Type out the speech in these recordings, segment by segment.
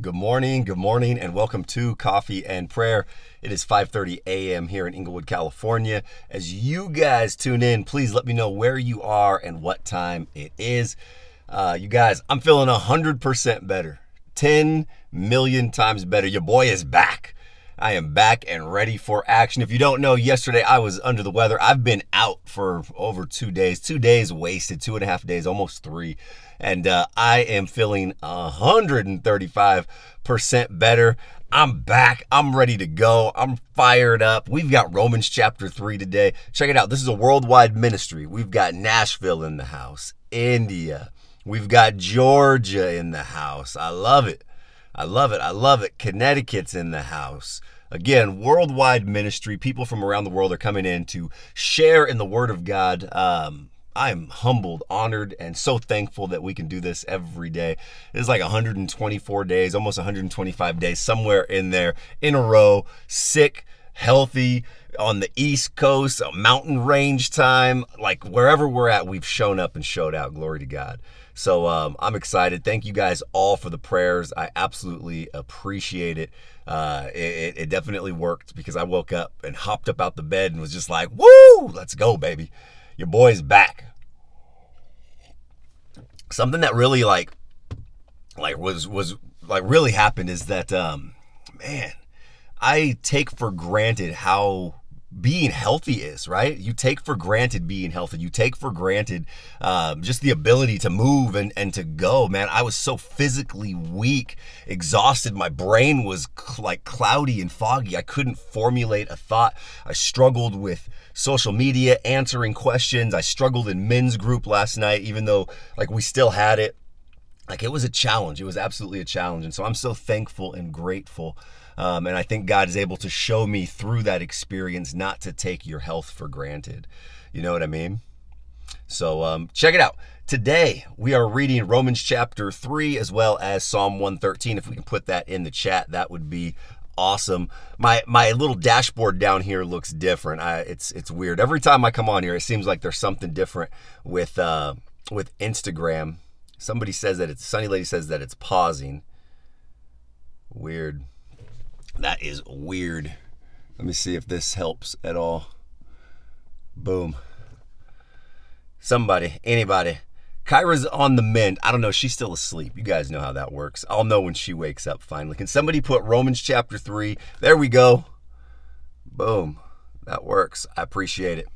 Good morning, and welcome to Coffee and Prayer. It is 5:30 a.m. here in Inglewood, California. As you guys tune in, please let me know where you are and what time it is. You guys, I'm feeling 100% better, 10 million times better. Your boy is back. I am back and ready for action. If you don't know, yesterday I was under the weather. I've been out for over 2 days, 2 days wasted, 2.5 days, almost 3. And I am feeling 135% better. I'm back. I'm ready to go. I'm fired up. We've got Romans chapter 3 today. Check it out. This is a worldwide ministry. We've got Nashville in the house, India. We've got Georgia in the house. I love it. I love it. I love it. Connecticut's in the house. Again, worldwide ministry. People from around the world are coming in to share in the Word of God. I'm humbled, honored, and so thankful that we can do this every day. It's like 124 days, almost 125 days, somewhere in there, in a row, sick, healthy, on the East Coast, a mountain range time, like wherever we're at, we've shown up and showed out. Glory to God. So I'm excited. Thank you guys all for the prayers. I absolutely appreciate it. It definitely worked because I woke up and hopped up out the bed and was just like, woo, let's go, baby. Your boy's back. Something that really really happened is that, man, I take for granted how being healthy is, right? You take for granted being healthy. You take for granted just the ability to move and to go, man. I was so physically weak, exhausted. My brain was cloudy and foggy. I couldn't formulate a thought. I struggled with social media, answering questions. I struggled in men's group last night, even though we still had it. It was a challenge. It was absolutely a challenge. And so I'm so thankful and grateful. And I think God is able to show me through that experience not to take your health for granted. You know what I mean? So check it out. Today, we are reading Romans chapter 3 as well as Psalm 113. If we can put that in the chat, that would be awesome. My little dashboard down here looks different. It's weird. Every time I come on here, it seems like there's something different with Instagram. Somebody says that Sunny Lady says that it's pausing. Weird. That is weird. Let me see if this helps at all. Boom. Somebody, anybody. Kyra's on the mend. I don't know. She's still asleep. You guys know how that works. I'll know when she wakes up finally. Can somebody put Romans chapter 3? There we go. Boom. That works. I appreciate it.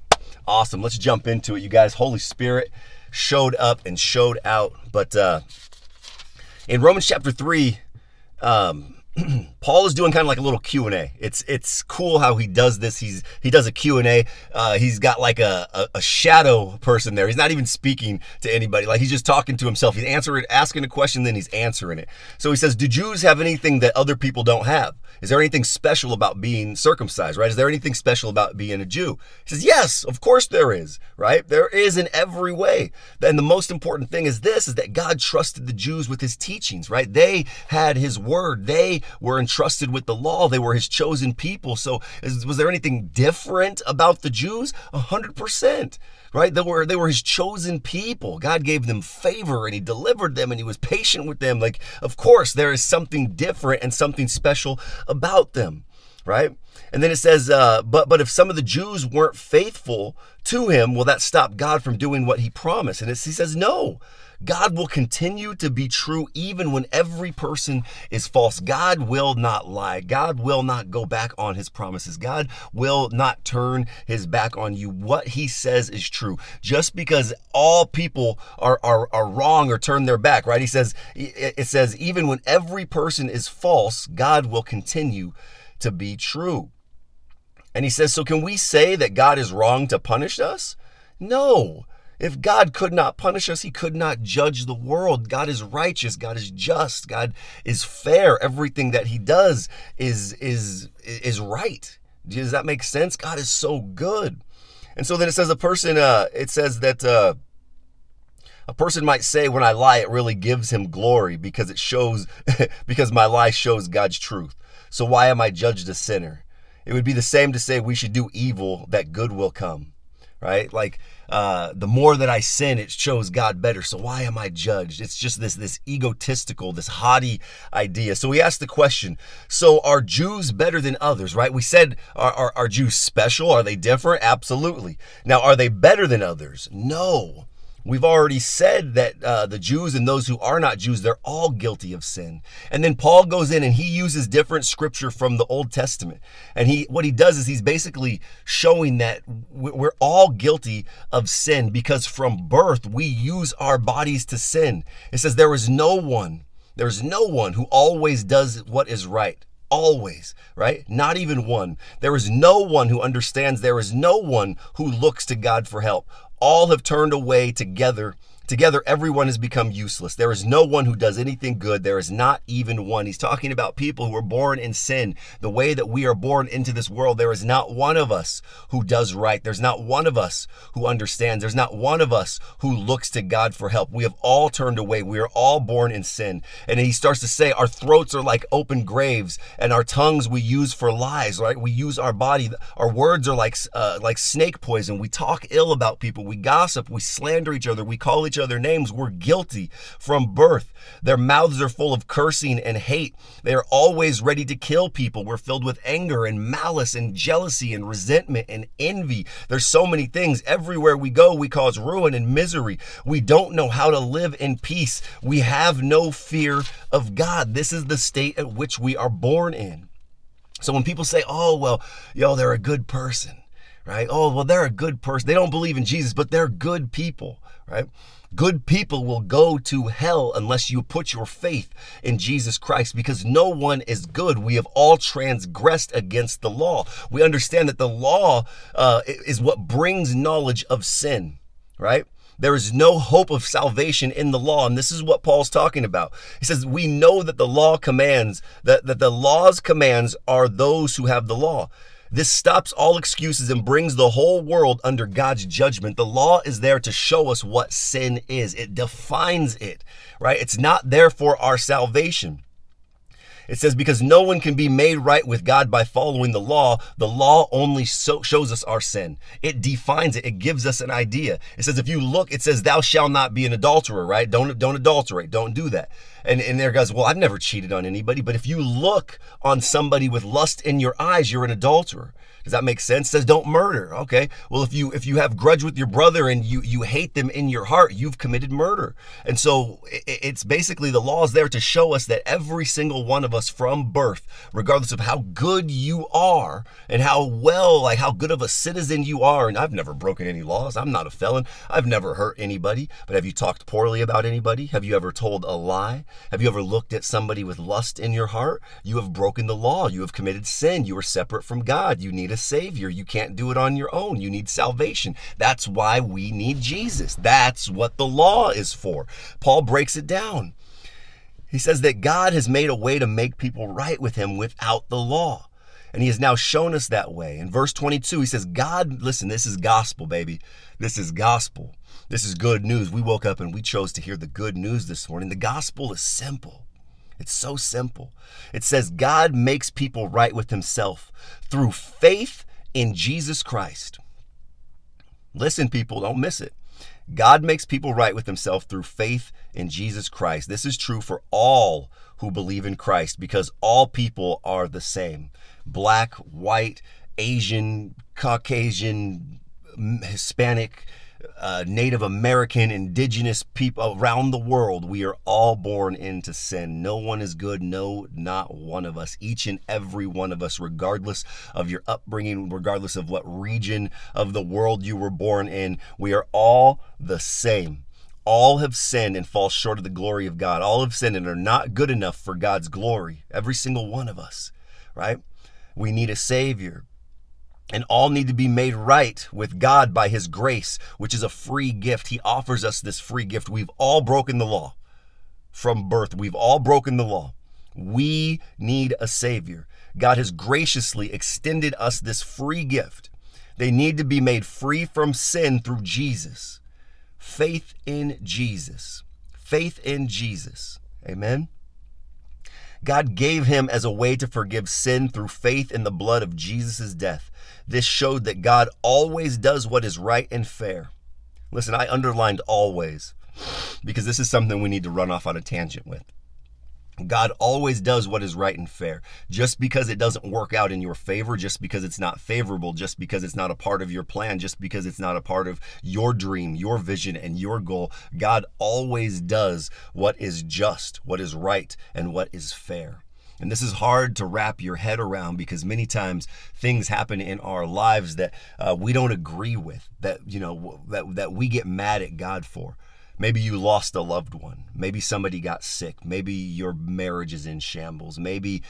Awesome. Let's jump into it, you guys. Holy Spirit showed up and showed out. But in Romans chapter 3, Paul is doing kind of like a little Q&A. It's cool how he does this. He does a Q&A. He's got like a shadow person there. He's not even speaking to anybody. He's just talking to himself. He's asking a question, then he's answering it. So he says, do Jews have anything that other people don't have? Is there anything special about being circumcised, right? Is there anything special about being a Jew? He says, yes, of course there is, right? There is in every way. And the most important thing is this, is that God trusted the Jews with his teachings, right? They had his word. They were entrusted with the law. They were his chosen people. So was there anything different about the Jews? 100%, right? They were his chosen people. God gave them favor and he delivered them and he was patient with them. Of course, there is something different and something special about them, right? And then it says, but if some of the Jews weren't faithful to him, will that stop God from doing what he promised? And he says, no, God will continue to be true even when every person is false. God will not lie. God will not go back on his promises. God will not turn his back on you. What he says is true. Just because all people are wrong or turn their back, right? It says, even when every person is false, God will continue to be true. And he says, so can we say that God is wrong to punish us? No. If God could not punish us, he could not judge the world. God is righteous. God is just. God is fair. Everything that he does is right. Does that make sense? God is so good. And so then it says a person might say, when I lie, it really gives him glory because it shows, because my lie shows God's truth. So why am I judged a sinner? It would be the same to say we should do evil that good will come. right? Like, the more that I sin, it shows God better. So why am I judged? It's just this egotistical, this haughty idea. So we asked the question, so are Jews better than others, right? We said, are Jews special? Are they different? Absolutely. Now, are they better than others? No. We've already said that the Jews and those who are not Jews, they're all guilty of sin. And then Paul goes in and he uses different scripture from the Old Testament. And what he does is he's basically showing that we're all guilty of sin because from birth we use our bodies to sin. It says there is no one who always does what is right. Always, right? Not even one. There is no one who understands. There is no one who looks to God for help. All have turned away together. Everyone has become useless. There is no one who does anything good. There is not even one. He's talking about people who are born in sin. The way that we are born into this world, there is not one of us who does right. There's not one of us who understands. There's not one of us who looks to God for help. We have all turned away. We are all born in sin. And he starts to say, our throats are like open graves and our tongues we use for lies, right? We use our body. Our words are like snake poison. We talk ill about people. We gossip. We slander each other. We call each other names. We're guilty from birth. Their mouths are full of cursing and hate. They are always ready to kill people. We're filled with anger and malice and jealousy and resentment and envy. There's so many things. Everywhere we go, we cause ruin and misery. We don't know how to live in peace. We have no fear of God. This is the state at which we are born in. So when people say, oh, well, yo, they're a good person, right? Oh, well, they're a good person. They don't believe in Jesus, but they're good people, right? Good people will go to hell unless you put your faith in Jesus Christ, because no one is good. We have all transgressed against the law. We understand that the law is what brings knowledge of sin, right? There is no hope of salvation in the law. And this is what Paul's talking about. He says, we know that the law commands, that the law's commands are those who have the law. This stops all excuses and brings the whole world under God's judgment. The law is there to show us what sin is. It defines it, right? It's not there for our salvation. It says, because no one can be made right with God by following the law only shows us our sin. It defines it. It gives us an idea. It says, if you look, it says, thou shalt not be an adulterer, right? Don't adulterate. Don't do that. And there goes, well, I've never cheated on anybody. But if you look on somebody with lust in your eyes, you're an adulterer. Does that make sense? It says, don't murder. Okay. Well, if you have grudge with your brother and you hate them in your heart, you've committed murder. And so it's basically the law is there to show us that every single one of us from birth, regardless of how good you are and how good of a citizen you are. And I've never broken any laws. I'm not a felon. I've never hurt anybody. But have you talked poorly about anybody? Have you ever told a lie? Have you ever looked at somebody with lust in your heart? You have broken the law. You have committed sin. You are separate from God. You need a savior. You can't do it on your own. You need salvation. That's why we need Jesus. That's what the law is for. Paul breaks it down. He says that God has made a way to make people right with him without the law. And he has now shown us that way. In verse 22, he says, God, listen, this is gospel, baby. This is gospel. This is good news. We woke up and we chose to hear the good news this morning. The gospel is simple. It's so simple. It says God makes people right with himself through faith in Jesus Christ. Listen, people, don't miss it. God makes people right with himself through faith in Jesus Christ. This is true for all who believe in Christ, because all people are the same. Black, white, Asian, Caucasian, Hispanic, Native American, indigenous people around the world, we are all born into sin. No one is good. No, not one of us. Each and every one of us, regardless of your upbringing, regardless of what region of the world you were born in, we are all the same. All have sinned and fall short of the glory of God. All have sinned and are not good enough for God's glory. Every single one of us, right? We need a savior. And all need to be made right with God by his grace, which is a free gift. He offers us this free gift. We've all broken the law from birth. We've all broken the law. We need a savior. God has graciously extended us this free gift. They need to be made free from sin through Jesus. Faith in Jesus. Faith in Jesus. Amen. God gave him as a way to forgive sin through faith in the blood of Jesus' death. This showed that God always does what is right and fair. Listen, I underlined always because this is something we need to run off on a tangent with. God always does what is right and fair. Just because it doesn't work out in your favor, just because it's not favorable, just because it's not a part of your plan, just because it's not a part of your dream, your vision, and your goal, God always does what is just, what is right, and what is fair. And this is hard to wrap your head around because many times things happen in our lives that we don't agree with, that we get mad at God for. Maybe you lost a loved one. Maybe somebody got sick. Maybe your marriage is in shambles. Maybe,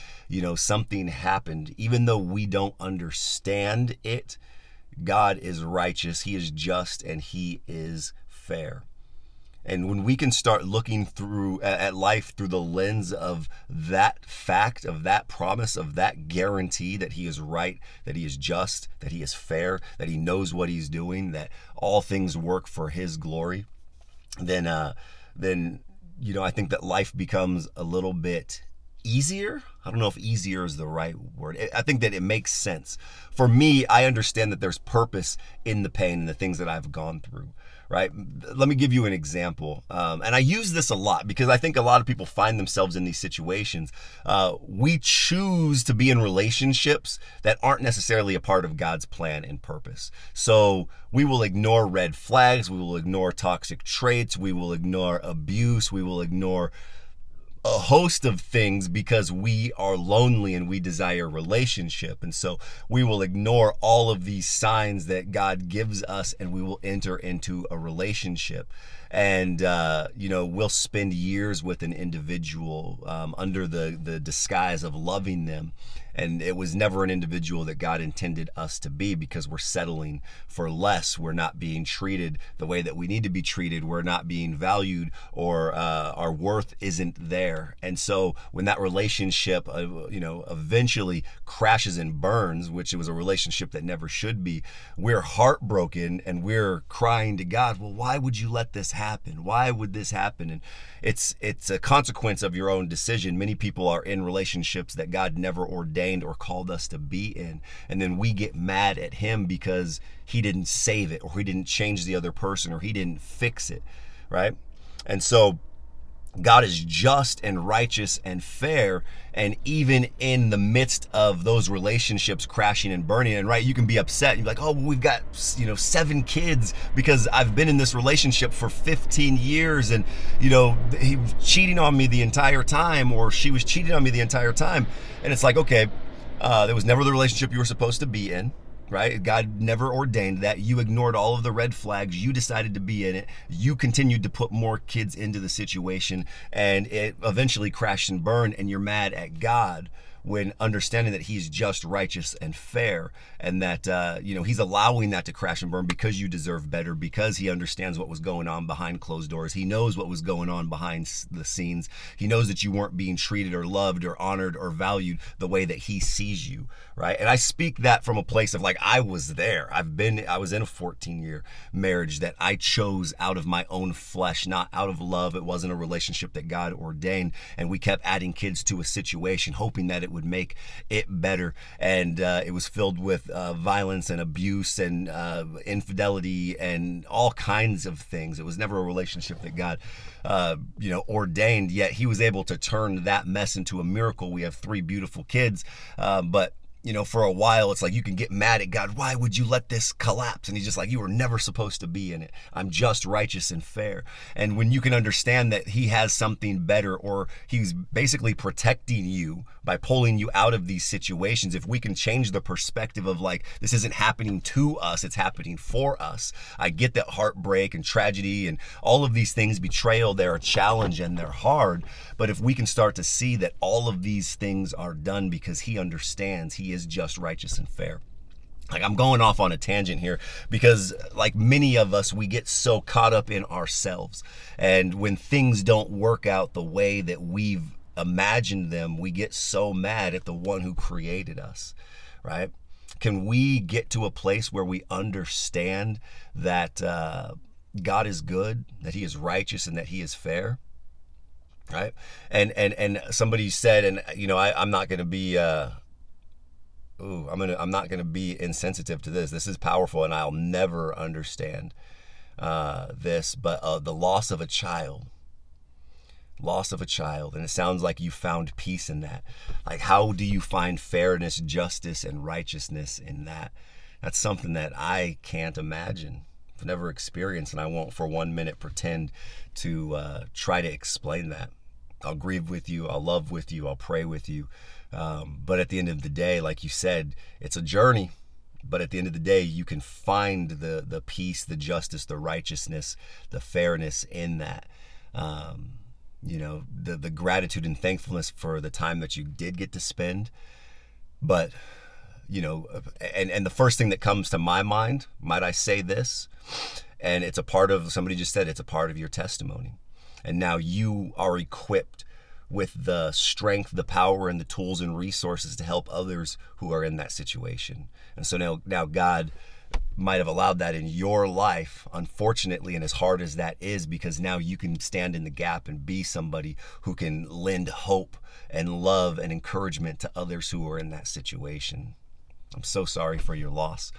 something happened. Even though we don't understand it, God is righteous. He is just and he is fair. And when we can start looking through at life through the lens of that fact, of that promise, of that guarantee that he is right, that he is just, that he is fair, that he knows what he's doing, that all things work for his glory, then I think that life becomes a little bit easier. I don't know if easier is the right word. I think that it makes sense. For me, I understand that there's purpose in the pain and the things that I've gone through, right? Let me give you an example. And I use this a lot because I think a lot of people find themselves in these situations. We choose to be in relationships that aren't necessarily a part of God's plan and purpose. So we will ignore red flags. We will ignore toxic traits. We will ignore abuse. We will ignore a host of things because we are lonely and we desire relationship. And so we will ignore all of these signs that God gives us and we will enter into a relationship. And, we'll spend years with an individual under the disguise of loving them. And it was never an individual that God intended us to be because we're settling for less. We're not being treated the way that we need to be treated. We're not being valued or our worth isn't there. And so when that relationship, eventually crashes and burns, which it was a relationship that never should be, we're heartbroken and we're crying to God, well, why would you let this happen? Why would this happen? And it's a consequence of your own decision. Many people are in relationships that God never ordained or called us to be in, and then we get mad at him because he didn't save it or he didn't change the other person or he didn't fix it, right? And so God is just and righteous and fair, and even in the midst of those relationships crashing and burning, and right, you can be upset and be like, oh, we've got 7 kids because I've been in this relationship for 15 years and he was cheating on me the entire time, or she was cheating on me the entire time. And it's like, okay, that was never the relationship you were supposed to be in, right? God never ordained that. You ignored all of the red flags. You decided to be in it. You continued to put more kids into the situation, and it eventually crashed and burned, and you're mad at God when understanding that he's just, righteous, and fair, and that he's allowing that to crash and burn because you deserve better, because he understands what was going on behind closed doors. He knows what was going on behind the scenes. He knows that you weren't being treated or loved or honored or valued the way that he sees you, right? And I speak that from a place of like, I was there. I was in a 14-year marriage that I chose out of my own flesh, not out of love. It wasn't a relationship that God ordained, and we kept adding kids to a situation, hoping that it would make it better, and it was filled with violence and abuse and infidelity and all kinds of things. It was never a relationship that God ordained, yet he was able to turn that mess into a miracle. We have 3 beautiful kids, but for a while, it's like you can get mad at God. Why would you let this collapse? And he's just like, you were never supposed to be in it. I'm just, righteous, and fair. And when you can understand that he has something better, or he's basically protecting you by pulling you out of these situations, if we can change the perspective of like, this isn't happening to us, it's happening for us. I get that heartbreak and tragedy and all of these things, betrayal, they're a challenge and they're hard. But if we can start to see that all of these things are done because he understands, he is just, righteous, and fair. Like, I'm going off on a tangent here because like many of us, we get so caught up in ourselves. And when things don't work out the way that we've imagined them, we get so mad at the one who created us, right? Can we get to a place where we understand that God is good, that he is righteous, and that he is fair? right? And somebody said, and you know, I'm not going to be I'm not going to be insensitive to this. This is powerful, and I'll never understand this, but the loss of a child. And it sounds like you found peace in that. Like, how do you find fairness, justice, and righteousness in that? That's something that I can't imagine. I've never experienced, and I won't for 1 minute pretend to try to explain that. I'll grieve with you, I'll love with you, I'll pray with you. But at the end of the day, like you said, it's a journey. But at the end of the day, you can find the peace, the justice, the righteousness, the fairness in that. You know, the gratitude and thankfulness for the time that you did get to spend. But, you know, and the first thing that comes to my mind, might I say this? And it's a part of, somebody just said, it's a part of your testimony. And now you are equipped with the strength, the power, and the tools and resources to help others who are in that situation. And so now God might have allowed that in your life, unfortunately, and as hard as that is, because now you can stand in the gap and be somebody who can lend hope and love and encouragement to others who are in that situation. I'm so sorry for your loss.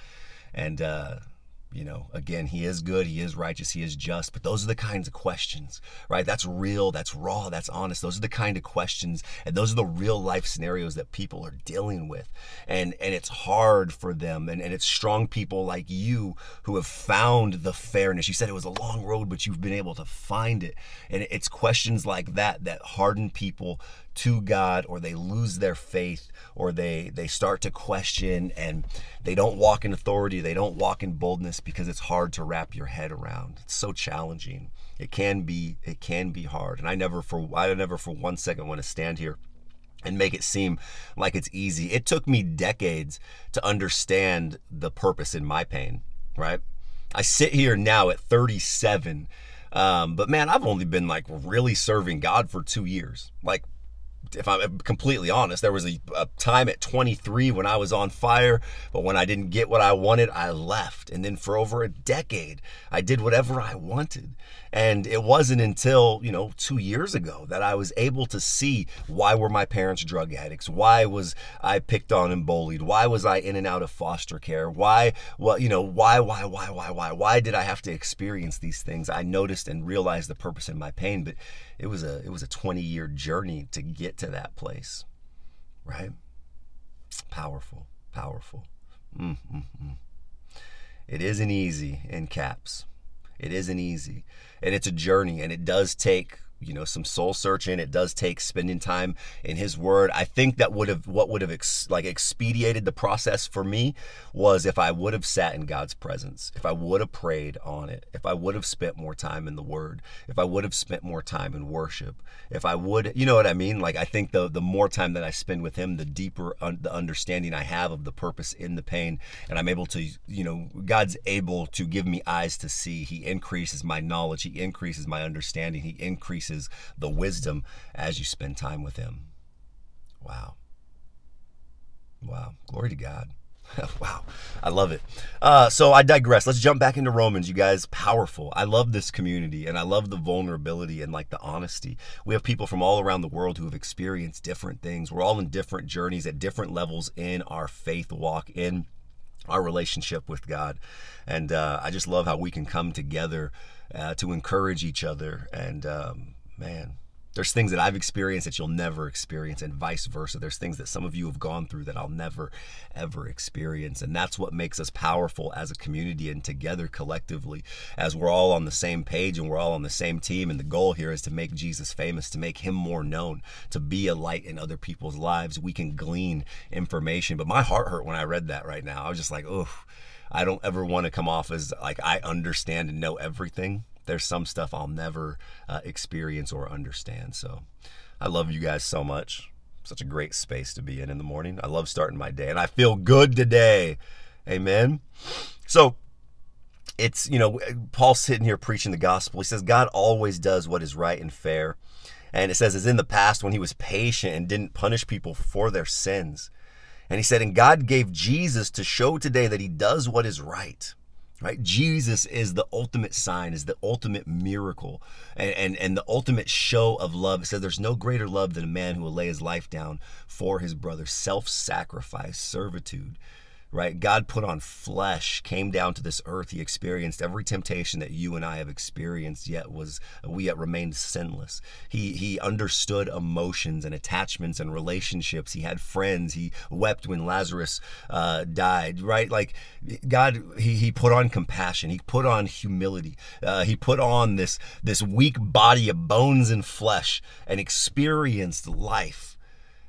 And, you know, again, he is good, he is righteous, he is just, but those are the kinds of questions, right? That's real, that's raw, that's honest. Those are the kind of questions, and those are the real life scenarios that people are dealing with. And it's hard for them, and it's strong people like you who have found the fairness. You said it was a long road, but you've been able to find it. And it's questions like that that harden people to God, or they lose their faith, or they start to question, and they don't walk in authority, they don't walk in boldness, because it's hard to wrap your head around. It's so challenging. It can be hard. And I never for 1 second want to stand here and make it seem like it's easy. It took me decades to understand the purpose in my pain, right? I sit here now at 37, but man, I've only been like really serving God for 2 years. Like, if I'm completely honest, there was a time at 23 when I was on fire, but when I didn't get what I wanted, I left. And then for over a decade, I did whatever I wanted. And it wasn't until, you know, 2 years ago that I was able to see, why were my parents drug addicts? Why was I picked on and bullied? Why was I in and out of foster care? Why? Why did I have to experience these things? I noticed and realized the purpose in my pain, but it was a 20-year journey to get to that place, right? Powerful. It isn't easy, in caps. It isn't easy, and it's a journey, and it does take, you know, some soul searching. It does take spending time in His Word. I think that would have expedited the process for me was if I would have sat in God's presence, if I would have prayed on it, if I would have spent more time in the Word, if I would have spent more time in worship, if I would, you know what I mean? Like, I think the more time that I spend with Him, the deeper the understanding I have of the purpose in the pain, and I'm able to, you know, God's able to give me eyes to see. He increases my knowledge. He increases my understanding. He increases the wisdom as you spend time with Him. Wow. Glory to God. Wow. I love it. So I digress. Let's jump back into Romans, you guys. Powerful. I love this community, and I love the vulnerability and like the honesty. We have people from all around the world who have experienced different things. We're all in different journeys at different levels in our faith walk, in our relationship with God. And I just love how we can come together to encourage each other. And man, there's things that I've experienced that you'll never experience, and vice versa. There's things that some of you have gone through that I'll never, ever experience. And that's what makes us powerful as a community and together collectively, as we're all on the same page and we're all on the same team. And the goal here is to make Jesus famous, to make Him more known, to be a light in other people's lives. We can glean information. But my heart hurt when I read that right now. I was just like, oof. I don't ever want to come off as like I understand and know everything. There's some stuff I'll never experience or understand. So I love you guys so much. Such a great space to be in the morning. I love starting my day, and I feel good today. Amen. So it's, you know, Paul's sitting here preaching the gospel. He says, God always does what is right and fair. And it says, as in the past when He was patient and didn't punish people for their sins. And he said, and God gave Jesus to show today that He does what is right. Right? Jesus is the ultimate sign, is the ultimate miracle, and the ultimate show of love. It says there's no greater love than a man who will lay his life down for his brother. Self-sacrifice, servitude. Right? God put on flesh, came down to this earth. He experienced every temptation that you and I have experienced, yet remained sinless. He understood emotions and attachments and relationships. He had friends. He wept when Lazarus died. Right? Like God, he put on compassion. He put on humility. He put on this weak body of bones and flesh and experienced life.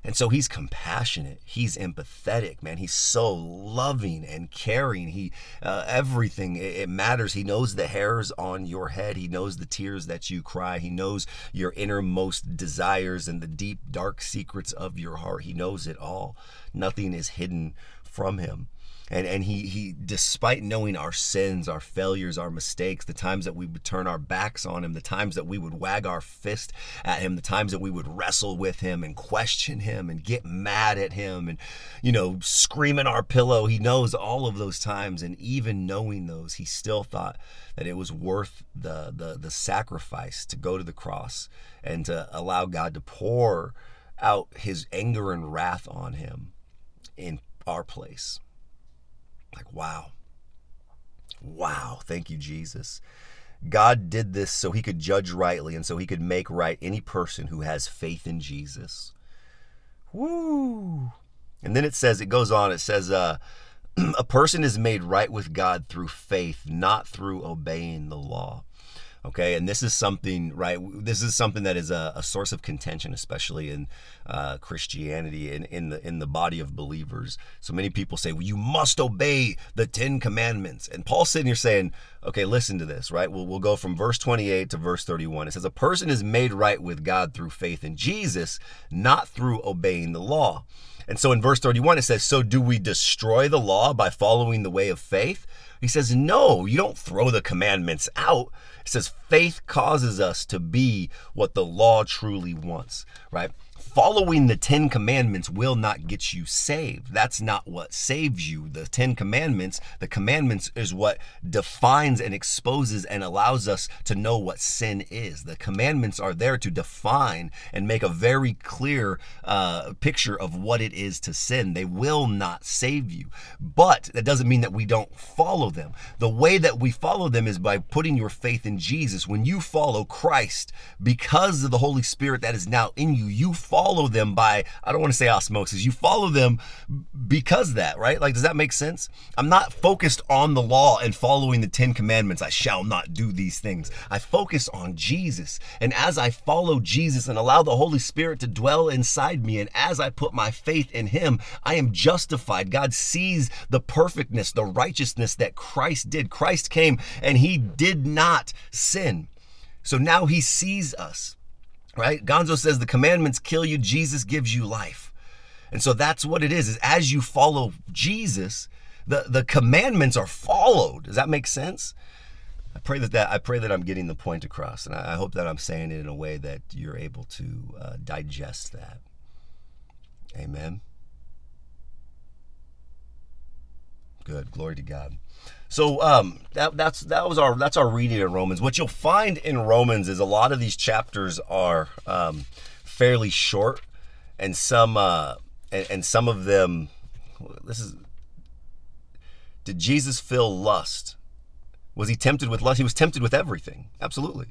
And so he's compassionate, he's empathetic, man. He's so loving and caring. He, everything, it matters. He knows the hairs on your head. He knows the tears that you cry. He knows your innermost desires and the deep, dark secrets of your heart. He knows it all. Nothing is hidden from him. And he, despite knowing our sins, our failures, our mistakes, the times that we would turn our backs on him, the times that we would wag our fist at him, the times that we would wrestle with him and question him and get mad at him and, scream in our pillow. He knows all of those times. And even knowing those, he still thought that it was worth the sacrifice to go to the cross and to allow God to pour out his anger and wrath on him in our place. Like, wow, thank you, Jesus. God did this so he could judge rightly and so he could make right any person who has faith in Jesus. Woo! And then it says, a person is made right with God through faith, not through obeying the law. Okay, and this is something, right? This is something that is a source of contention, especially in Christianity and in the body of believers. So many people say, well, you must obey the Ten Commandments. And Paul's sitting here saying, okay, listen to this, right? We'll go from verse 28 to verse 31. It says, a person is made right with God through faith in Jesus, not through obeying the law. And so in verse 31, it says, so do we destroy the law by following the way of faith? He says, no, you don't throw the commandments out. It says faith causes us to be what the law truly wants, right? Following the Ten Commandments will not get you saved. That's not what saves you. The Ten Commandments, is what defines and exposes and allows us to know what sin is. The commandments are there to define and make a very clear picture of what it is to sin. They will not save you, but that doesn't mean that we don't follow them. The way that we follow them is by putting your faith in Jesus. When you follow Christ, because of the Holy Spirit that is now in you, you follow them by, I don't want to say osmosis, you follow them because that, right? Like, does that make sense? I'm not focused on the law and following the Ten Commandments. I shall not do these things. I focus on Jesus. And as I follow Jesus and allow the Holy Spirit to dwell inside me, and as I put my faith in him, I am justified. God sees the perfectness, the righteousness that Christ did. Christ came and he did not sin. So now he sees us. Right? Gonzo says the commandments kill you, Jesus gives you life. And so that's what it is as you follow Jesus, the commandments are followed. Does that make sense? I pray that I'm getting the point across, and I hope that I'm saying it in a way that you're able to digest that. Amen. Good. Glory to God. So that's our reading in Romans. What you'll find in Romans is a lot of these chapters are fairly short, and some of them. This is. Did Jesus feel lust? Was he tempted with lust? He was tempted with everything. Absolutely.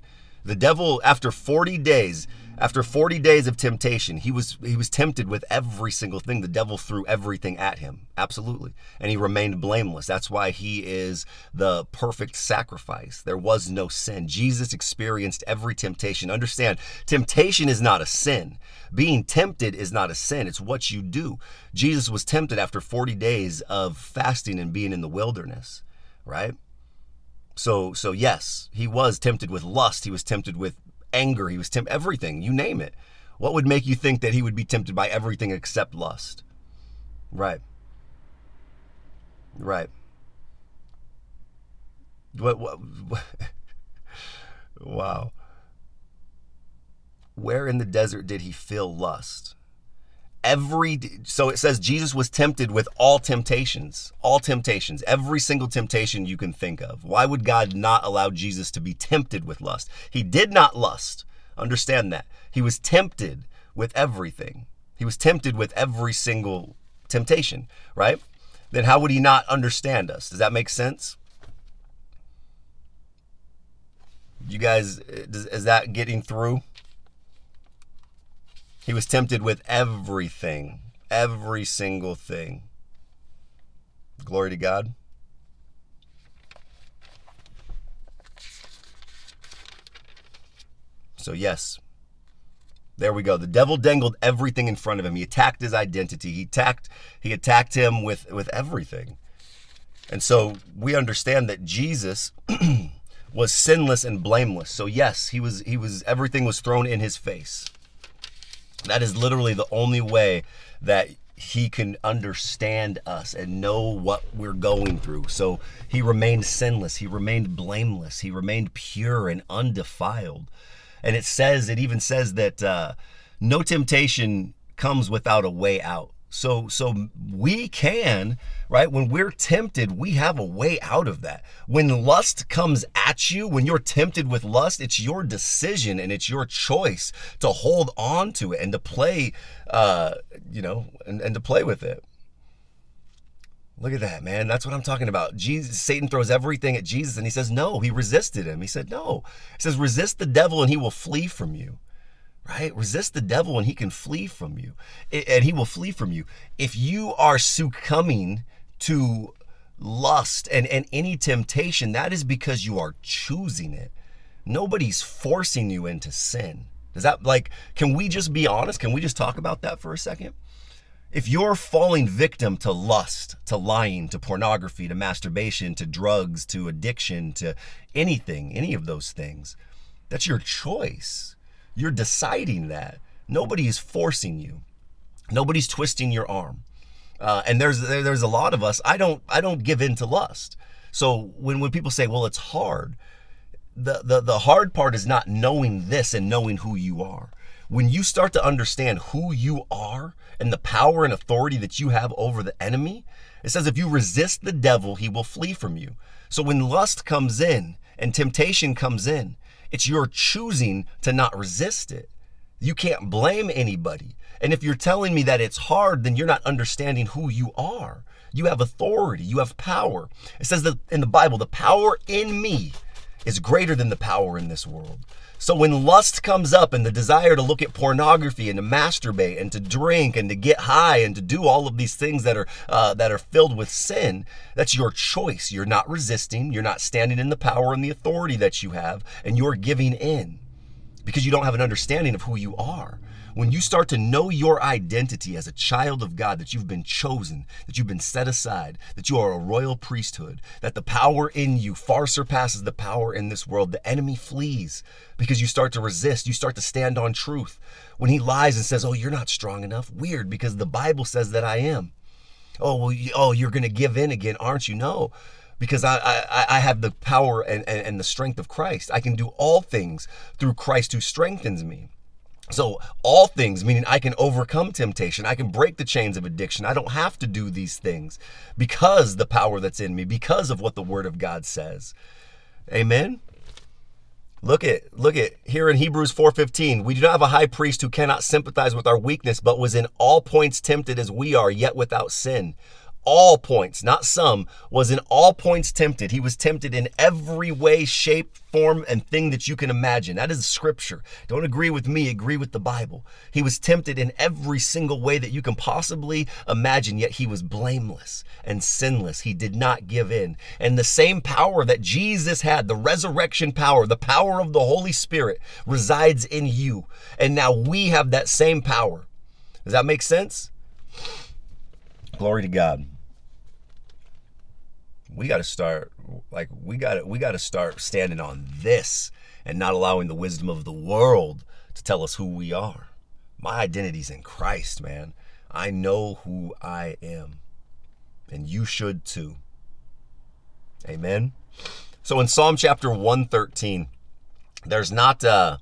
The devil, after 40 days of temptation, he was tempted with every single thing. The devil threw everything at him. Absolutely. And he remained blameless. That's why he is the perfect sacrifice. There was no sin. Jesus experienced every temptation. Understand, temptation is not a sin. Being tempted is not a sin. It's what you do. Jesus was tempted after 40 days of fasting and being in the wilderness, right? So yes, he was tempted with lust. He was tempted with anger. He was tempted everything, you name it. What would make you think that he would be tempted by everything except lust? Right. What? Wow. Where in the desert did he feel lust? So it says Jesus was tempted with all temptations, every single temptation you can think of. Why would God not allow Jesus to be tempted with lust? He did not lust. Understand that. He was tempted with everything. He was tempted with every single temptation, right? Then how would he not understand us? Does that make sense? You guys, is that getting through? He was tempted with everything, every single thing. Glory to God. So yes, there we go. The devil dangled everything in front of him. He attacked his identity. He attacked him with everything. And so we understand that Jesus was sinless and blameless. So yes, he was everything was thrown in his face. That is literally the only way that he can understand us and know what we're going through. So he remained sinless. He remained blameless. He remained pure and undefiled. And it even says that no temptation comes without a way out. So we can, right? When we're tempted, we have a way out of that. When lust comes at you, when you're tempted with lust, it's your decision and it's your choice to hold on to it and to play, and to play with it. Look at that, man. That's what I'm talking about. Jesus, Satan throws everything at Jesus and he says, no, he resisted him. He said, no. He says, resist the devil and he will flee from you. Right? Resist the devil and he can flee from you. And he will flee from you. If you are succumbing to lust and any temptation, that is because you are choosing it. Nobody's forcing you into sin. Does that, can we just be honest? Can we just talk about that for a second? If you're falling victim to lust, to lying, to pornography, to masturbation, to drugs, to addiction, to anything, any of those things, that's your choice. You're deciding that. Nobody is forcing you. Nobody's twisting your arm. And there's a lot of us. I don't give in to lust. So when people say, well, it's hard. The hard part is not knowing this and knowing who you are. When you start to understand who you are and the power and authority that you have over the enemy, it says if you resist the devil, he will flee from you. So when lust comes in and temptation comes in, it's your choosing to not resist it. You can't blame anybody. And if you're telling me that it's hard, then you're not understanding who you are. You have authority. You have power. It says that in the Bible, the power in me is greater than the power in this world. So when lust comes up and the desire to look at pornography and to masturbate and to drink and to get high and to do all of these things that are filled with sin, that's your choice. You're not resisting. You're not standing in the power and the authority that you have, and you're giving in because you don't have an understanding of who you are. When you start to know your identity as a child of God, that you've been chosen, that you've been set aside, that you are a royal priesthood, that the power in you far surpasses the power in this world, the enemy flees because you start to resist. You start to stand on truth. When he lies and says, oh, you're not strong enough, weird, because the Bible says that I am. Oh, you're going to give in again, aren't you? No. Because I have the power and the strength of Christ. I can do all things through Christ who strengthens me. So all things, meaning I can overcome temptation. I can break the chains of addiction. I don't have to do these things because the power that's in me, because of what the Word of God says. Amen. Look at here in Hebrews 4:15. We do not have a high priest who cannot sympathize with our weakness, but was in all points tempted as we are, yet without sin. All points, not some, was in all points tempted. He was tempted in every way, shape, form, and thing that you can imagine. That is scripture. Don't agree with me, agree with the Bible. He was tempted in every single way that you can possibly imagine, yet he was blameless and sinless. He did not give in. And the same power that Jesus had, the resurrection power, the power of the Holy Spirit, resides in you. And now we have that same power. Does that make sense? Glory to God. We got to start standing on this and not allowing the wisdom of the world to tell us who we are. My identity's in Christ, man. I know who I am, and you should too. Amen. So in Psalm chapter 113, there's not a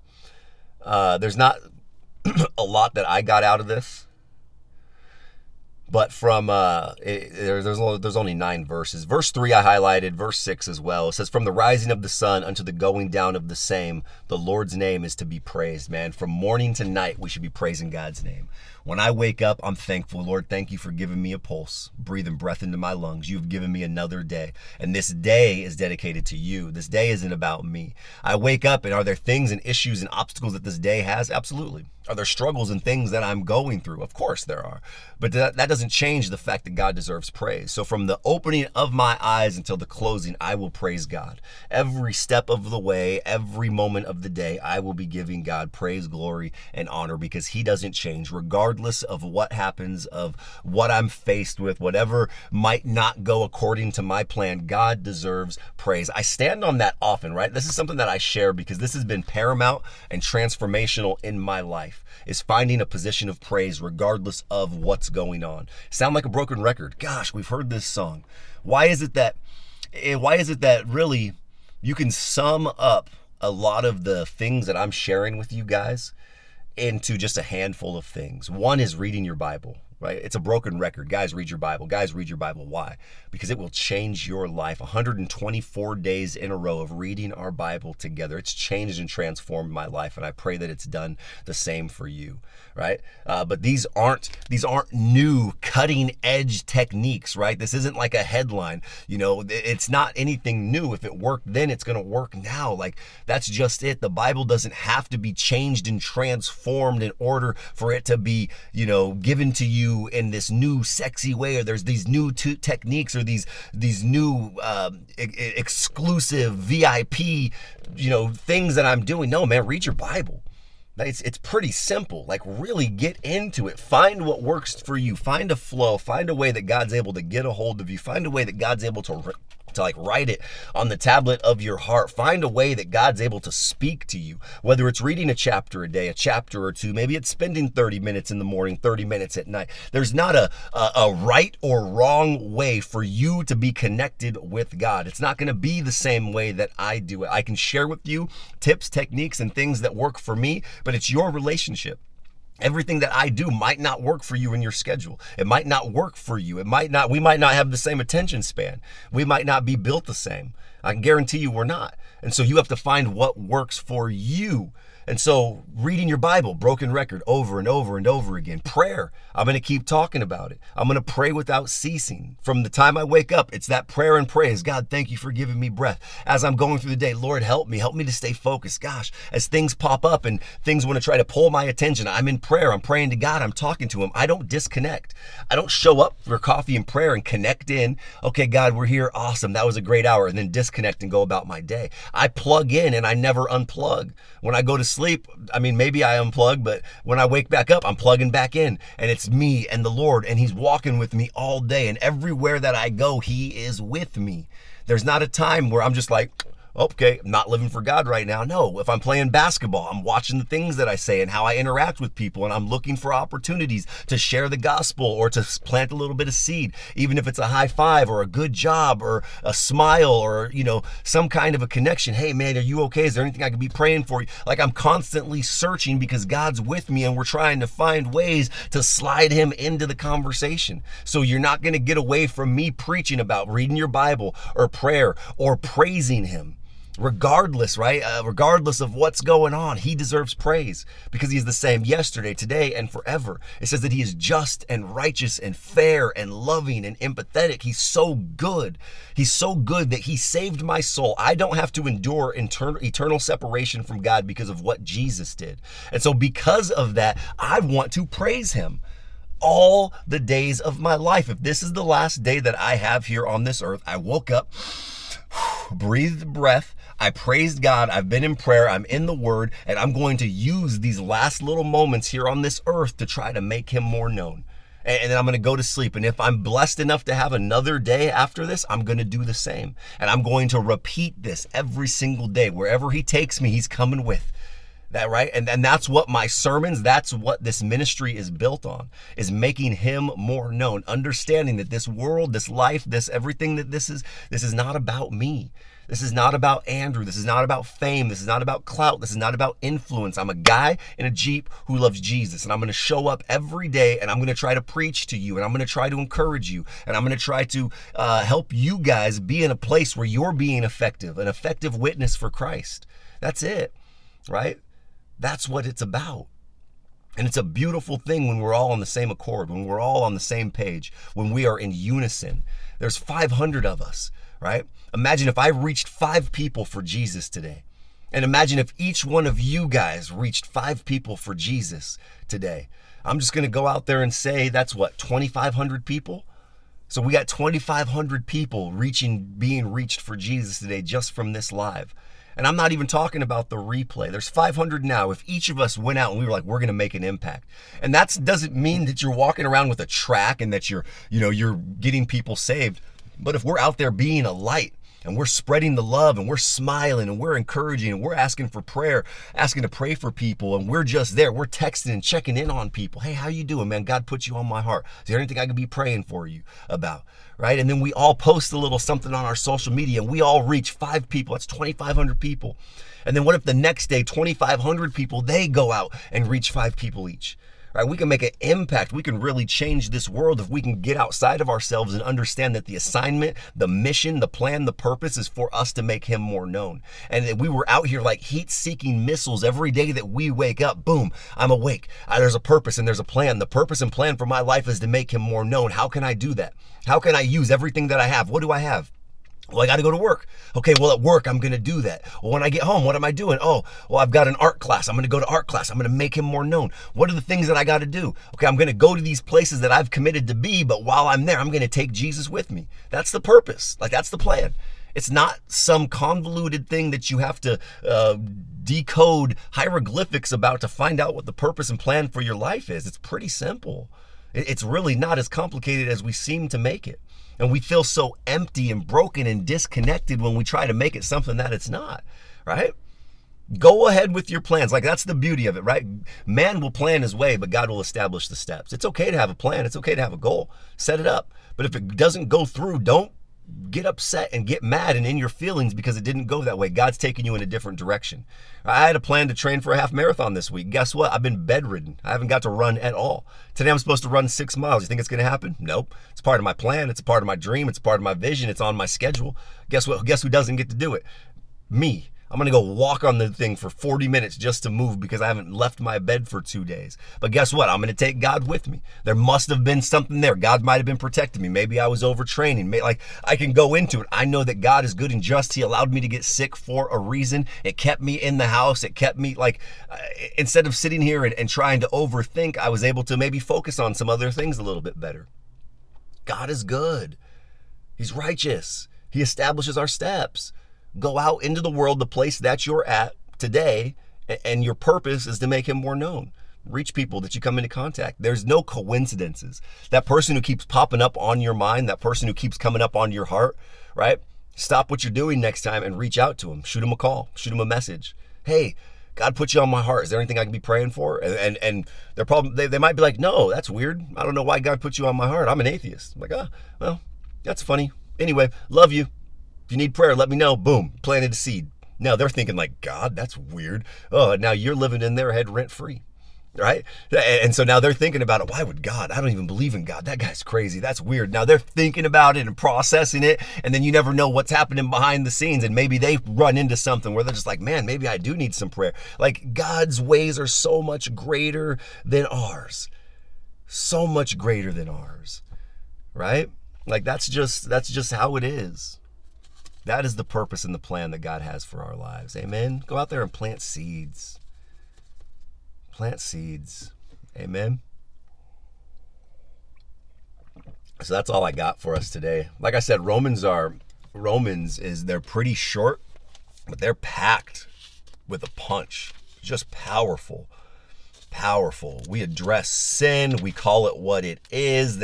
lot that I got out of this. But from there's only 9 verses. Verse 3 I highlighted, verse 6 as well. It says, "From the rising of the sun unto the going down of the same, the Lord's name is to be praised." Man, from morning to night, we should be praising God's name. When I wake up, I'm thankful. Lord, thank you for giving me a pulse, breathing breath into my lungs. You've given me another day, and this day is dedicated to you. This day isn't about me. I wake up, and are there things and issues and obstacles that this day has? Absolutely. Are there struggles and things that I'm going through? Of course there are. But that doesn't change the fact that God deserves praise. So from the opening of my eyes until the closing, I will praise God. Every step of the way, every moment of the day, I will be giving God praise, glory, and honor, because he doesn't change regardless of what happens, of what I'm faced with, whatever might not go according to my plan. God deserves praise. I stand on that often, right? This is something that I share because this has been paramount and transformational in my life, is finding a position of praise regardless of what's going on. Sound like a broken record. Gosh, we've heard this song. Why is it that really you can sum up a lot of the things that I'm sharing with you guys into just a handful of things? One is reading your Bible, right? It's a broken record. Guys, read your Bible. Guys, read your Bible. Why? Because it will change your life. 124 days in a row of reading our Bible together. It's changed and transformed my life, and I pray that it's done the same for you, right? But these aren't new cutting edge techniques, right? This isn't like a headline. You know, it's not anything new. If it worked then, it's going to work now. Like, that's just it. The Bible doesn't have to be changed and transformed in order for it to be, you know, given to you in this new sexy way, or there's these new techniques, or these new exclusive VIP, you know, things that I'm doing. No, man, read your Bible. It's pretty simple. Like, really get into it. Find what works for you. Find a flow. Find a way that God's able to get a hold of you. Find a way that God's able to like write it on the tablet of your heart. Find a way that God's able to speak to you, whether it's reading a chapter a day, a chapter or two, maybe it's spending 30 minutes in the morning, 30 minutes at night. There's not a right or wrong way for you to be connected with God. It's not going to be the same way that I do it. I can share with you tips, techniques, and things that work for me, but it's your relationship. Everything that I do might not work for you in your schedule. It might not work for you. We might not have the same attention span. We might not be built the same. I can guarantee you we're not. And so you have to find what works for you. And so reading your Bible, broken record, over and over and over again. Prayer, I'm going to keep talking about it. I'm going to pray without ceasing. From the time I wake up, it's that prayer and praise. God, thank you for giving me breath. As I'm going through the day, Lord, help me to stay focused. Gosh, as things pop up and things want to try to pull my attention, I'm in prayer. I'm praying to God. I'm talking to him. I don't disconnect. I don't show up for coffee and prayer and connect in. Okay, God, we're here. Awesome. That was a great hour. And then disconnect and go about my day. I plug in and I never unplug. When I go to sleep, I mean, maybe I unplug, but when I wake back up, I'm plugging back in, and it's me and the Lord, and he's walking with me all day, and everywhere that I go, he is with me. There's not a time where I'm just like, okay, I'm not living for God right now. No, if I'm playing basketball, I'm watching the things that I say and how I interact with people, and I'm looking for opportunities to share the gospel or to plant a little bit of seed, even if it's a high five or a good job or a smile or, you know, some kind of a connection. Hey, man, are you okay? Is there anything I could be praying for you? Like, I'm constantly searching because God's with me, and we're trying to find ways to slide him into the conversation. So you're not going to get away from me preaching about reading your Bible or prayer or praising him. Regardless, right? Regardless of what's going on, he deserves praise because he's the same yesterday, today, and forever. It says that he is just and righteous and fair and loving and empathetic. He's so good. He's so good that he saved my soul. I don't have to endure eternal separation from God because of what Jesus did. And so because of that, I want to praise him all the days of my life. If this is the last day that I have here on this earth, I woke up, breathed the breath, I praised God, I've been in prayer, I'm in the Word, and I'm going to use these last little moments here on this earth to try to make him more known. And then I'm going to go to sleep. And if I'm blessed enough to have another day after this, I'm going to do the same. And I'm going to repeat this every single day. Wherever he takes me, he's coming with. That, right? And that's what my sermons, that's what this ministry is built on, is making him more known, understanding that this world, this life, this everything that this is not about me. This is not about Andrew. This is not about fame. This is not about clout. This is not about influence. I'm a guy in a Jeep who loves Jesus, and I'm going to show up every day, and I'm going to try to preach to you, and I'm going to try to encourage you, and I'm going to try to help you guys be in a place where you're being effective, an effective witness for Christ. That's it, right? That's what it's about. And it's a beautiful thing when we're all on the same accord, when we're all on the same page, when we are in unison. There's 500 of us, right? Imagine if I reached 5 people for Jesus today. And imagine if each one of you guys reached 5 people for Jesus today. I'm just going to go out there and say that's what, 2,500 people? So we got 2,500 people being reached for Jesus today just from this live. And I'm not even talking about the replay. There's 500 now. If each of us went out and we were like, we're going to make an impact. And that doesn't mean that you're walking around with a track and that you're getting people saved. But if we're out there being a light and we're spreading the love and we're smiling and we're encouraging and we're asking for prayer, asking to pray for people, and we're just there, we're texting and checking in on people. Hey, how you doing, man? God put you on my heart. Is there anything I could be praying for you about? Right? And then we all post a little something on our social media and we all reach 5 people. That's 2,500 people. And then what if the next day, 2,500 people, they go out and reach 5 people each? Right? We can make an impact. We can really change this world if we can get outside of ourselves and understand that the assignment, the mission, the plan, the purpose is for us to make him more known. And that we were out here like heat-seeking missiles every day that we wake up. Boom, I'm awake. There's a purpose and there's a plan. The purpose and plan for my life is to make him more known. How can I do that? How can I use everything that I have? What do I have? Well, I got to go to work. Okay, well, at work, I'm going to do that. Well, when I get home, what am I doing? Oh, well, I've got an art class. I'm going to go to art class. I'm going to make him more known. What are the things that I got to do? Okay, I'm going to go to these places that I've committed to be, but while I'm there, I'm going to take Jesus with me. That's the purpose. Like, that's the plan. It's not some convoluted thing that you have to decode hieroglyphics about to find out what the purpose and plan for your life is. It's pretty simple. It's really not as complicated as we seem to make it. And we feel so empty and broken and disconnected when we try to make it something that it's not, right? Go ahead with your plans. Like, that's the beauty of it, right? Man will plan his way, but God will establish the steps. It's okay to have a plan. It's okay to have a goal. Set it up. But if it doesn't go through, don't get upset and get mad and in your feelings because it didn't go that way. God's taking you in a different direction. I had a plan to train for a half marathon this week. Guess what? I've been bedridden. I haven't got to run at all. Today I'm supposed to run 6 miles. You think it's going to happen? Nope. It's part of my plan. It's a part of my dream. It's a part of my vision. It's on my schedule. Guess what? Guess who doesn't get to do it? Me. I'm going to go walk on the thing for 40 minutes just to move because I haven't left my bed for 2 days. But guess what? I'm going to take God with me. There must have been something there. God might have been protecting me. Maybe I was overtraining. Like, I can go into it. I know that God is good and just. He allowed me to get sick for a reason. It kept me in the house. It kept me, like, instead of sitting here and trying to overthink, I was able to maybe focus on some other things a little bit better. God is good. He's righteous. He establishes our steps. Go out into the world, the place that you're at today, and your purpose is to make him more known. Reach people that you come into contact. There's no coincidences. That person who keeps popping up on your mind, that person who keeps coming up on your heart, right? Stop what you're doing next time and reach out to him. Shoot him a call. Shoot him a message. Hey, God put you on my heart. Is there anything I can be praying for? And their problem, they might be like, no, that's weird. I don't know why God put you on my heart. I'm an atheist. I'm like, well, that's funny. Anyway, love you. If you need prayer, let me know. Boom, planted a seed. Now they're thinking like, God, that's weird. Oh, now you're living in their head rent free, right? And so now they're thinking about it. Why would God? I don't even believe in God. That guy's crazy. That's weird. Now they're thinking about it and processing it. And then you never know what's happening behind the scenes. And maybe they run into something where they're just like, man, maybe I do need some prayer. Like, God's ways are so much greater than ours. So much greater than ours, right? Like, that's just how it is. That is the purpose and the plan that God has for our lives. Amen. Go out there and plant seeds. Plant seeds. Amen. So that's all I got for us today. Like I said, Romans, they're pretty short, but they're packed with a punch. Just powerful. Powerful. We address sin. We call it what it is.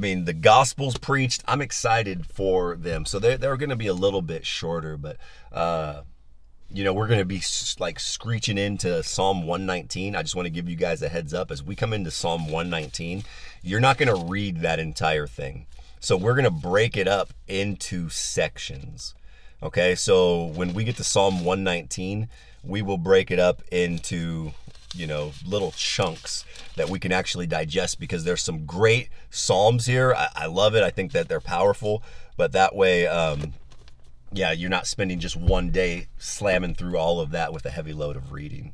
The gospel's preached. I'm excited for them. So they're going to be a little bit shorter, but, we're going to be like screeching into Psalm 119. I just want to give you guys a heads up. As we come into Psalm 119, you're not going to read that entire thing. So we're going to break it up into sections. Okay, so when we get to Psalm 119, we will break it up into, you know, little chunks that we can actually digest, because there's some great psalms here. I love it. I think that they're powerful, but that way, yeah, you're not spending just one day slamming through all of that with a heavy load of reading.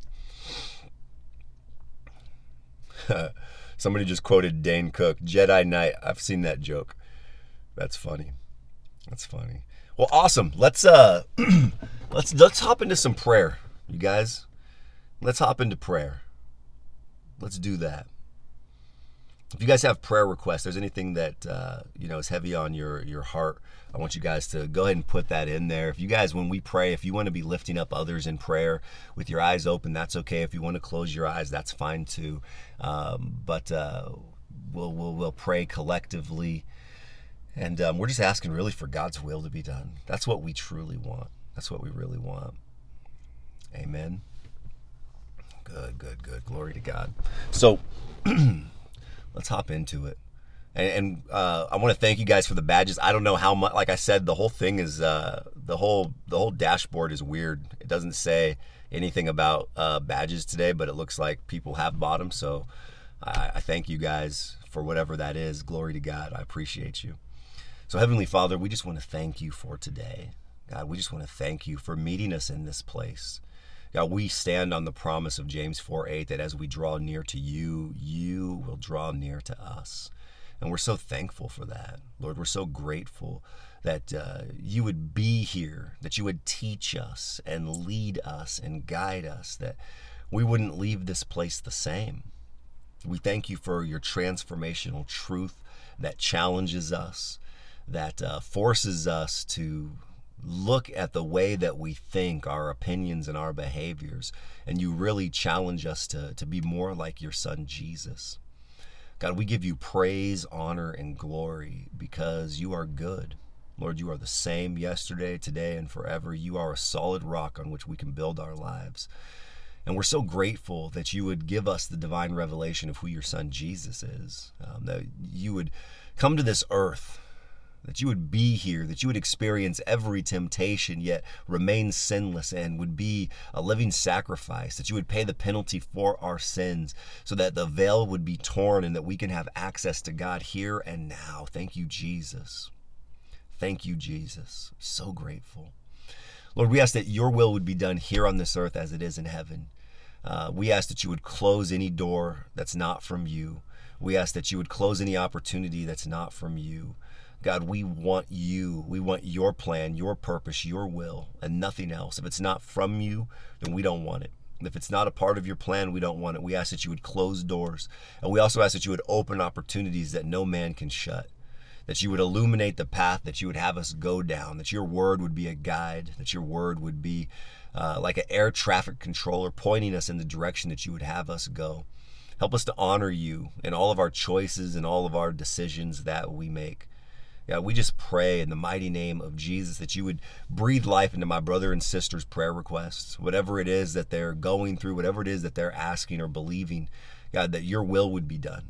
Somebody just quoted Dane Cook, Jedi Knight. I've seen that joke. That's funny. That's funny. Well, awesome. Let's let's hop into some prayer, you guys. Let's hop into prayer. Let's do that. If you guys have prayer requests, there's anything that you know is heavy on your heart, I want you guys to go ahead and put that in there. If you guys, when we pray, if you want to be lifting up others in prayer with your eyes open, that's okay. If you want to close your eyes, that's fine too. But we'll pray collectively, and we're just asking really for God's will to be done. That's what we truly want. That's what we really want. Amen. Good. Glory to God. So. Let's hop into it. And I want to thank you guys for the badges. I don't know how much, like I said, the whole thing is, the whole dashboard is weird. It doesn't say anything about badges today, but it looks like people have bought them. So I thank you guys for whatever that is. Glory to God. I appreciate you. So Heavenly Father, we just want to thank you for today. God, we just want to thank you for meeting us in this place. God, we stand on the promise of James 4:8 that as we draw near to you, you will draw near to us. And we're so thankful for that. Lord, we're so grateful that you would be here, that you would teach us and lead us and guide us, that we wouldn't leave this place the same. We thank you for your transformational truth that challenges us, that forces us to look at the way that we think, our opinions and our behaviors, and you really challenge us to be more like your son Jesus. God, we give you praise, honor, and glory because you are good. Lord, you are the same yesterday, today, and forever. You are a solid rock on which we can build our lives. And we're so grateful that you would give us the divine revelation of who your son Jesus is, that you would come to this earth, that you would be here, that you would experience every temptation yet remain sinless and would be a living sacrifice, that you would pay the penalty for our sins so that the veil would be torn and that we can have access to God here and now. Thank you, Jesus. Thank you, Jesus. So grateful. Lord, we ask that your will would be done here on this earth as it is in heaven. We ask that you would close any door that's not from you. We ask that you would close any opportunity that's not from you. God, we want you. We want your plan, your purpose, your will, and nothing else. If it's not from you, then we don't want it. If it's not a part of your plan, we don't want it. We ask that you would close doors. And we also ask that you would open opportunities that no man can shut, that you would illuminate the path that you would have us go down, that your word would be a guide, that your word would be like an air traffic controller pointing us in the direction that you would have us go. Help us to honor you in all of our choices and all of our decisions that we make. God, we just pray in the mighty name of Jesus that you would breathe life into my brother and sister's prayer requests, whatever it is that they're going through, whatever it is that they're asking or believing, God, that your will would be done.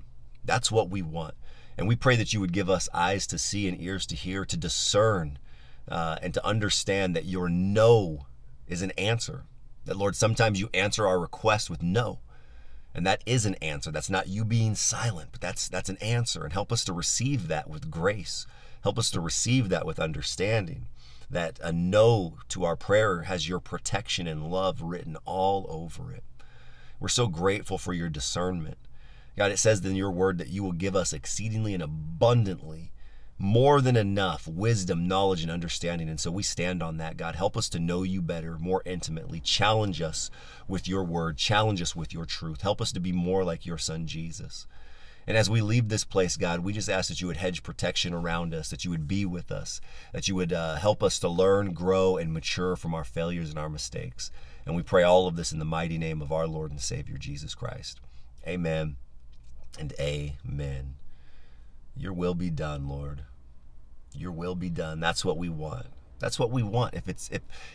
That's what we want. And we pray that you would give us eyes to see and ears to hear, to discern, and to understand that your no is an answer. That, Lord, sometimes you answer our request with no. And that is an answer. That's not you being silent, but that's an answer. And help us to receive that with grace. Help us to receive that with understanding, that a no to our prayer has your protection and love written all over it. We're so grateful for your discernment. God, it says in your word that you will give us exceedingly and abundantly, more than enough wisdom, knowledge, and understanding. And so we stand on that. God, help us to know you better, more intimately. Challenge us with your word. Challenge us with your truth. Help us to be more like your son, Jesus. And as we leave this place, God, we just ask that you would hedge protection around us, that you would be with us, that you would help us to learn, grow, and mature from our failures and our mistakes. And we pray all of this in the mighty name of our Lord and Savior, Jesus Christ. Amen and amen. Your will be done, Lord. Your will be done. That's what we want. That's what we want. If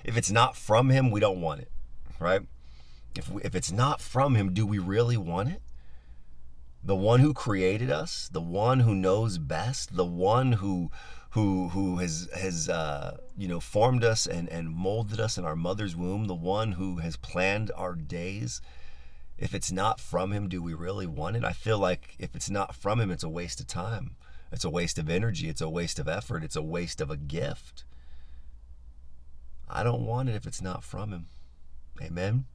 it's not from him, we don't want it, right? If it's not from him, do we really want it? The one who created us, the one who knows best, the one who who has you know, formed us and molded us in our mother's womb, the one who has planned our days, if it's not from him, do we really want it? I feel like if it's not from him, it's a waste of time. It's a waste of energy. It's a waste of effort. It's a waste of a gift. I don't want it if it's not from him. Amen.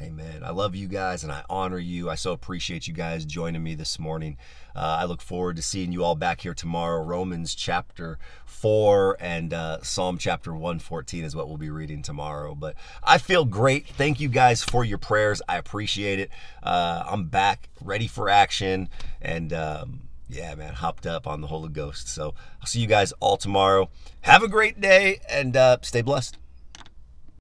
Amen. I love you guys and I honor you. I so appreciate you guys joining me this morning. I look forward to seeing you all back here tomorrow. Romans chapter 4 and Psalm chapter 114 is what we'll be reading tomorrow. But I feel great. Thank you guys for your prayers. I appreciate it. I'm back, ready for action. And yeah, man, hopped up on the Holy Ghost. So I'll see you guys all tomorrow. Have a great day and stay blessed.